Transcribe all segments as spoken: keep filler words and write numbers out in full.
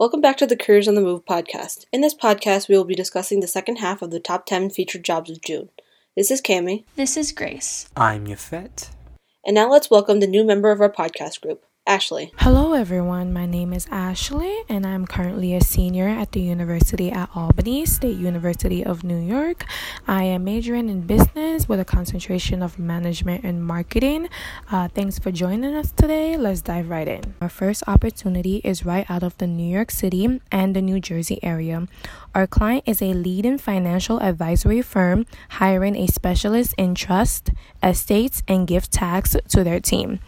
Welcome back to the Careers on the Move podcast. In this podcast, we will be discussing the second half of the top ten featured jobs of June. This is Cami. This is Grace. I'm Yafet. And now let's welcome the new member of our podcast group, Ashley. Hello everyone, my name is Ashley and I'm currently a senior at the University at Albany, State University of New York. I am majoring in business with a concentration of management and marketing. Uh, thanks for joining us today. Let's dive right in. Our first opportunity is right out of the New York City and the New Jersey area. Our client is a leading financial advisory firm hiring a specialist in trust, estates, and gift tax to their team.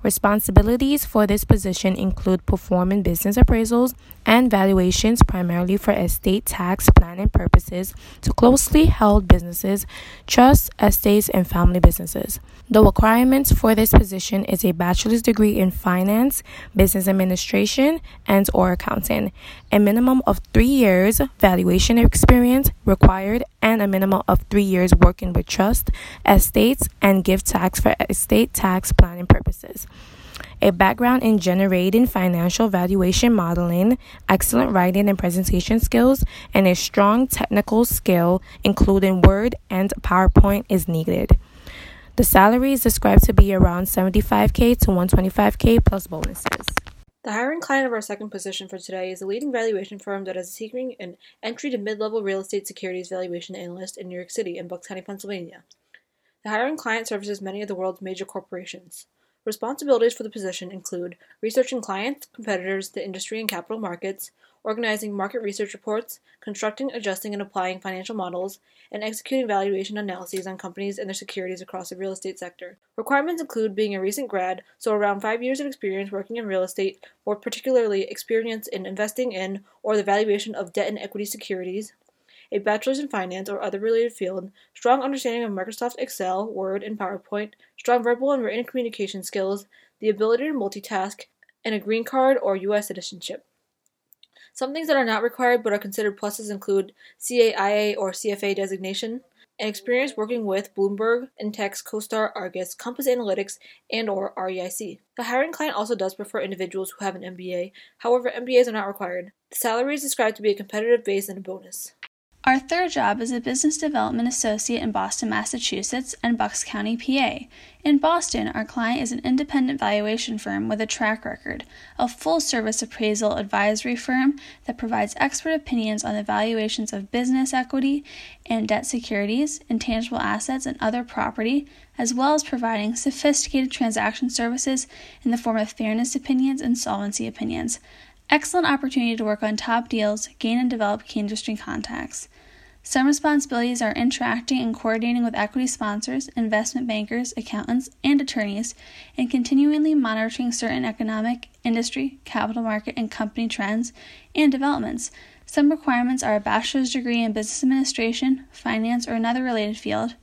Responsibilities for this position include performing business appraisals and valuations primarily for estate tax planning purposes to closely held businesses, trusts, estates, and family businesses. The requirements for this position is a bachelor's degree in finance, business administration, and or accounting, a minimum of three years valuation experience required, and a minimum of three years working with trust, estates, and gift tax for estate tax planning purposes. A background in generating financial valuation modeling, excellent writing and presentation skills, and a strong technical skill, including Word and PowerPoint, is needed. The salary is described to be around seventy-five thousand dollars to one hundred twenty-five thousand dollars plus bonuses. The hiring client of our second position for today is a leading valuation firm that is seeking an entry to mid-level real estate securities valuation analyst in New York City and Bucks County, Pennsylvania. The hiring client services many of the world's major corporations. Responsibilities for the position include researching clients, competitors, the industry and capital markets, organizing market research reports, constructing, adjusting, and applying financial models, and executing valuation analyses on companies and their securities across the real estate sector. Requirements include being a recent grad, so around five years of experience working in real estate, more particularly experience in investing in or the valuation of debt and equity securities, a bachelor's in finance or other related field, strong understanding of Microsoft Excel, Word, and PowerPoint, strong verbal and written communication skills, the ability to multitask, and a green card or U S citizenship. Some things that are not required but are considered pluses include C A I A or C F A designation, and experience working with Bloomberg, Intex, CoStar, Argus, Compass Analytics, and or R E I C. The hiring client also does prefer individuals who have an M B A. However, M B As are not required. The salary is described to be a competitive base and a bonus. Our third job is a business development associate in Boston, Massachusetts, and Bucks County, P A. In Boston, our client is an independent valuation firm with a track record, a full-service appraisal advisory firm that provides expert opinions on the valuations of business equity and debt securities, intangible assets, and other property, as well as providing sophisticated transaction services in the form of fairness opinions and solvency opinions. Excellent opportunity to work on top deals, gain and develop key industry contacts. Some responsibilities are interacting and coordinating with equity sponsors, investment bankers, accountants, and attorneys, and continually monitoring certain economic, industry, capital market, and company trends and developments. Some requirements are a bachelor's degree in business administration, finance, or another related field.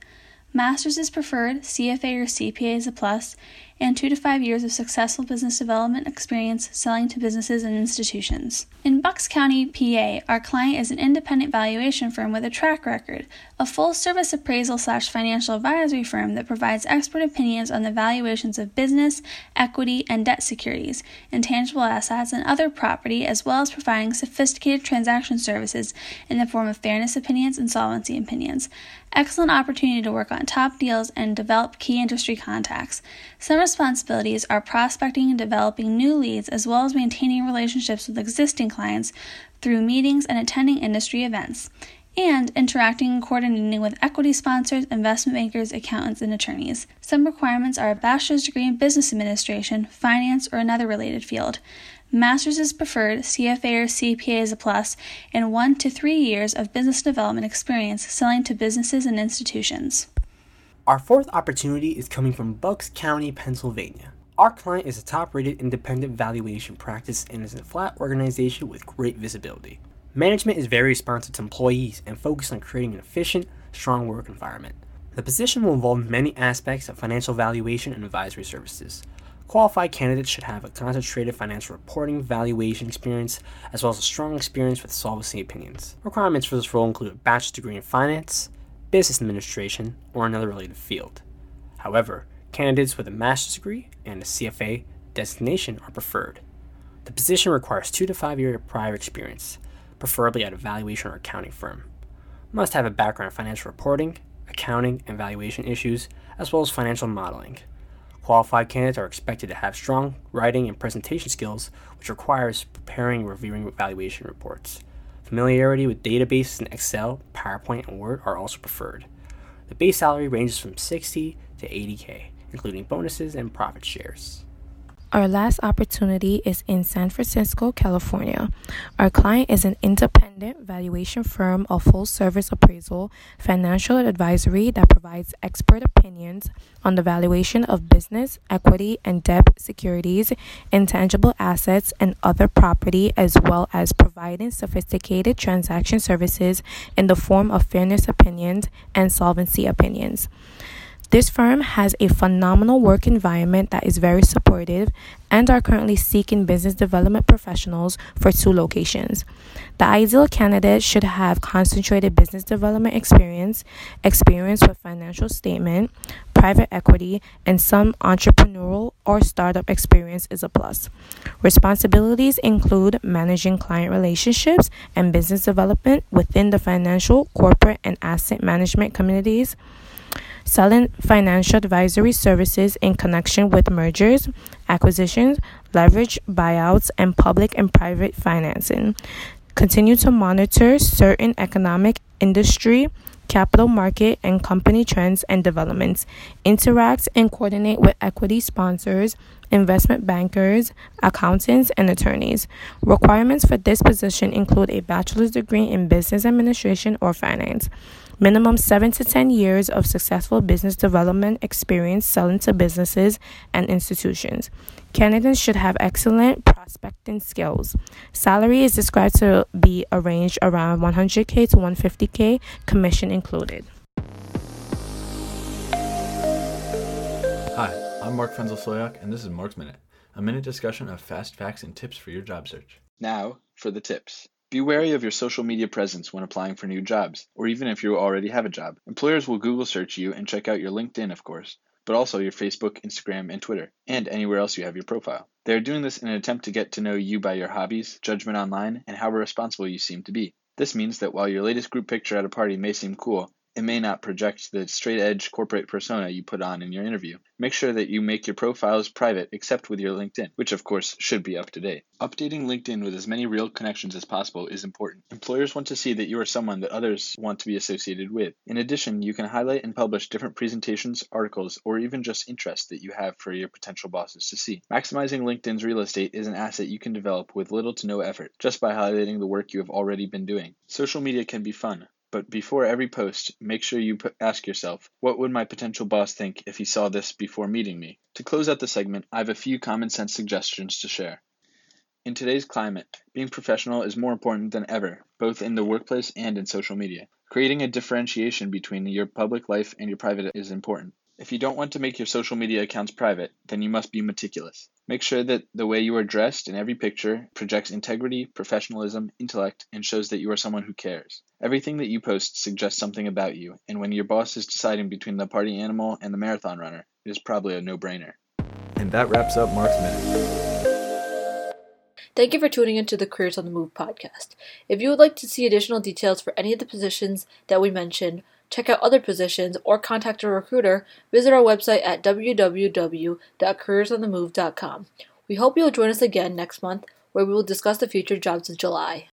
Master's is preferred, C F A or C P A is a plus, and two to five years of successful business development experience selling to businesses and institutions. In Bucks County, P A, our client is an independent valuation firm with a track record, a full-service appraisal slash financial advisory firm that provides expert opinions on the valuations of business, equity, and debt securities, intangible assets, and other property, as well as providing sophisticated transaction services in the form of fairness opinions and solvency opinions. Excellent opportunity to work on top deals and develop key industry contacts. Some responsibilities are prospecting and developing new leads as well as maintaining relationships with existing clients through meetings and attending industry events, and interacting and coordinating with equity sponsors, investment bankers, accountants, and attorneys. Some requirements are a bachelor's degree in business administration, finance, or another related field. Master's is preferred, C F A or C P A is a plus, and one to three years of business development experience selling to businesses and institutions. Our fourth opportunity is coming from Bucks County, Pennsylvania. Our client is a top-rated independent valuation practice and is a flat organization with great visibility. Management is very responsive to employees and focused on creating an efficient, strong work environment. The position will involve many aspects of financial valuation and advisory services. Qualified candidates should have a concentrated financial reporting valuation experience, as well as a strong experience with solvency opinions. Requirements for this role include a bachelor's degree in finance, business administration, or another related field. However, candidates with a master's degree and a C F A designation are preferred. The position requires two to five years of prior experience, preferably at a valuation or accounting firm. Must have a background in financial reporting, accounting and valuation issues, as well as financial modeling. Qualified candidates are expected to have strong writing and presentation skills, which requires preparing and reviewing valuation reports. Familiarity with databases in Excel, PowerPoint, and Word are also preferred. The base salary ranges from sixty to eighty thousand, including bonuses and profit shares. Our last opportunity is in San Francisco, California. Our client is an independent valuation firm of full-service appraisal, financial advisory that provides expert opinions on the valuation of business, equity, and debt securities, intangible assets, and other property, as well as providing sophisticated transaction services in the form of fairness opinions and solvency opinions. This firm has a phenomenal work environment that is very supportive and are currently seeking business development professionals for two locations. The ideal candidate should have concentrated business development experience, experience with financial statement, private equity, and some entrepreneurial or startup experience is a plus. Responsibilities include managing client relationships and business development within the financial, corporate, and asset management communities, selling financial advisory services in connection with mergers, acquisitions, leverage buyouts, and public and private financing. Continue to monitor certain economic, industry, capital market, and company trends and developments. Interact and coordinate with equity sponsors, investment bankers, accountants, and attorneys. Requirements for this position include a bachelor's degree in business administration or finance. Minimum seven to ten years of successful business development experience selling to businesses and institutions. Candidates should have excellent prospecting skills. Salary is described to be a range around one hundred thousand to one hundred fifty thousand, commission included. Hi, I'm Mark Frenzel-Soyak, and this is Mark's Minute, a minute discussion of fast facts and tips for your job search. Now for the tips. Be wary of your social media presence when applying for new jobs, or even if you already have a job. Employers will Google search you and check out your LinkedIn, of course, but also your Facebook, Instagram, and Twitter, and anywhere else you have your profile. They are doing this in an attempt to get to know you by your hobbies, judgment online, and how responsible you seem to be. This means that while your latest group picture at a party may seem cool, it may not project the straight-edge corporate persona you put on in your interview. Make sure that you make your profiles private except with your LinkedIn, which of course should be up to date. Updating LinkedIn with as many real connections as possible is important. Employers want to see that you are someone that others want to be associated with. In addition, you can highlight and publish different presentations, articles, or even just interests that you have for your potential bosses to see. Maximizing LinkedIn's real estate is an asset you can develop with little to no effort, just by highlighting the work you have already been doing. Social media can be fun. But before every post, make sure you ask yourself, what would my potential boss think if he saw this before meeting me? To close out the segment, I have a few common sense suggestions to share. In today's climate, being professional is more important than ever, both in the workplace and in social media. Creating a differentiation between your public life and your private is important. If you don't want to make your social media accounts private, then you must be meticulous. Make sure that the way you are dressed in every picture projects integrity, professionalism, intellect, and shows that you are someone who cares. Everything that you post suggests something about you, and when your boss is deciding between the party animal and the marathon runner, it is probably a no-brainer. And that wraps up Mark's Minute. Thank you for tuning into the Careers on the Move podcast. If you would like to see additional details for any of the positions that we mentioned, check out other positions, or contact a recruiter, visit our website at w w w dot careers on the move dot com. We hope you'll join us again next month, where we will discuss the future jobs of July.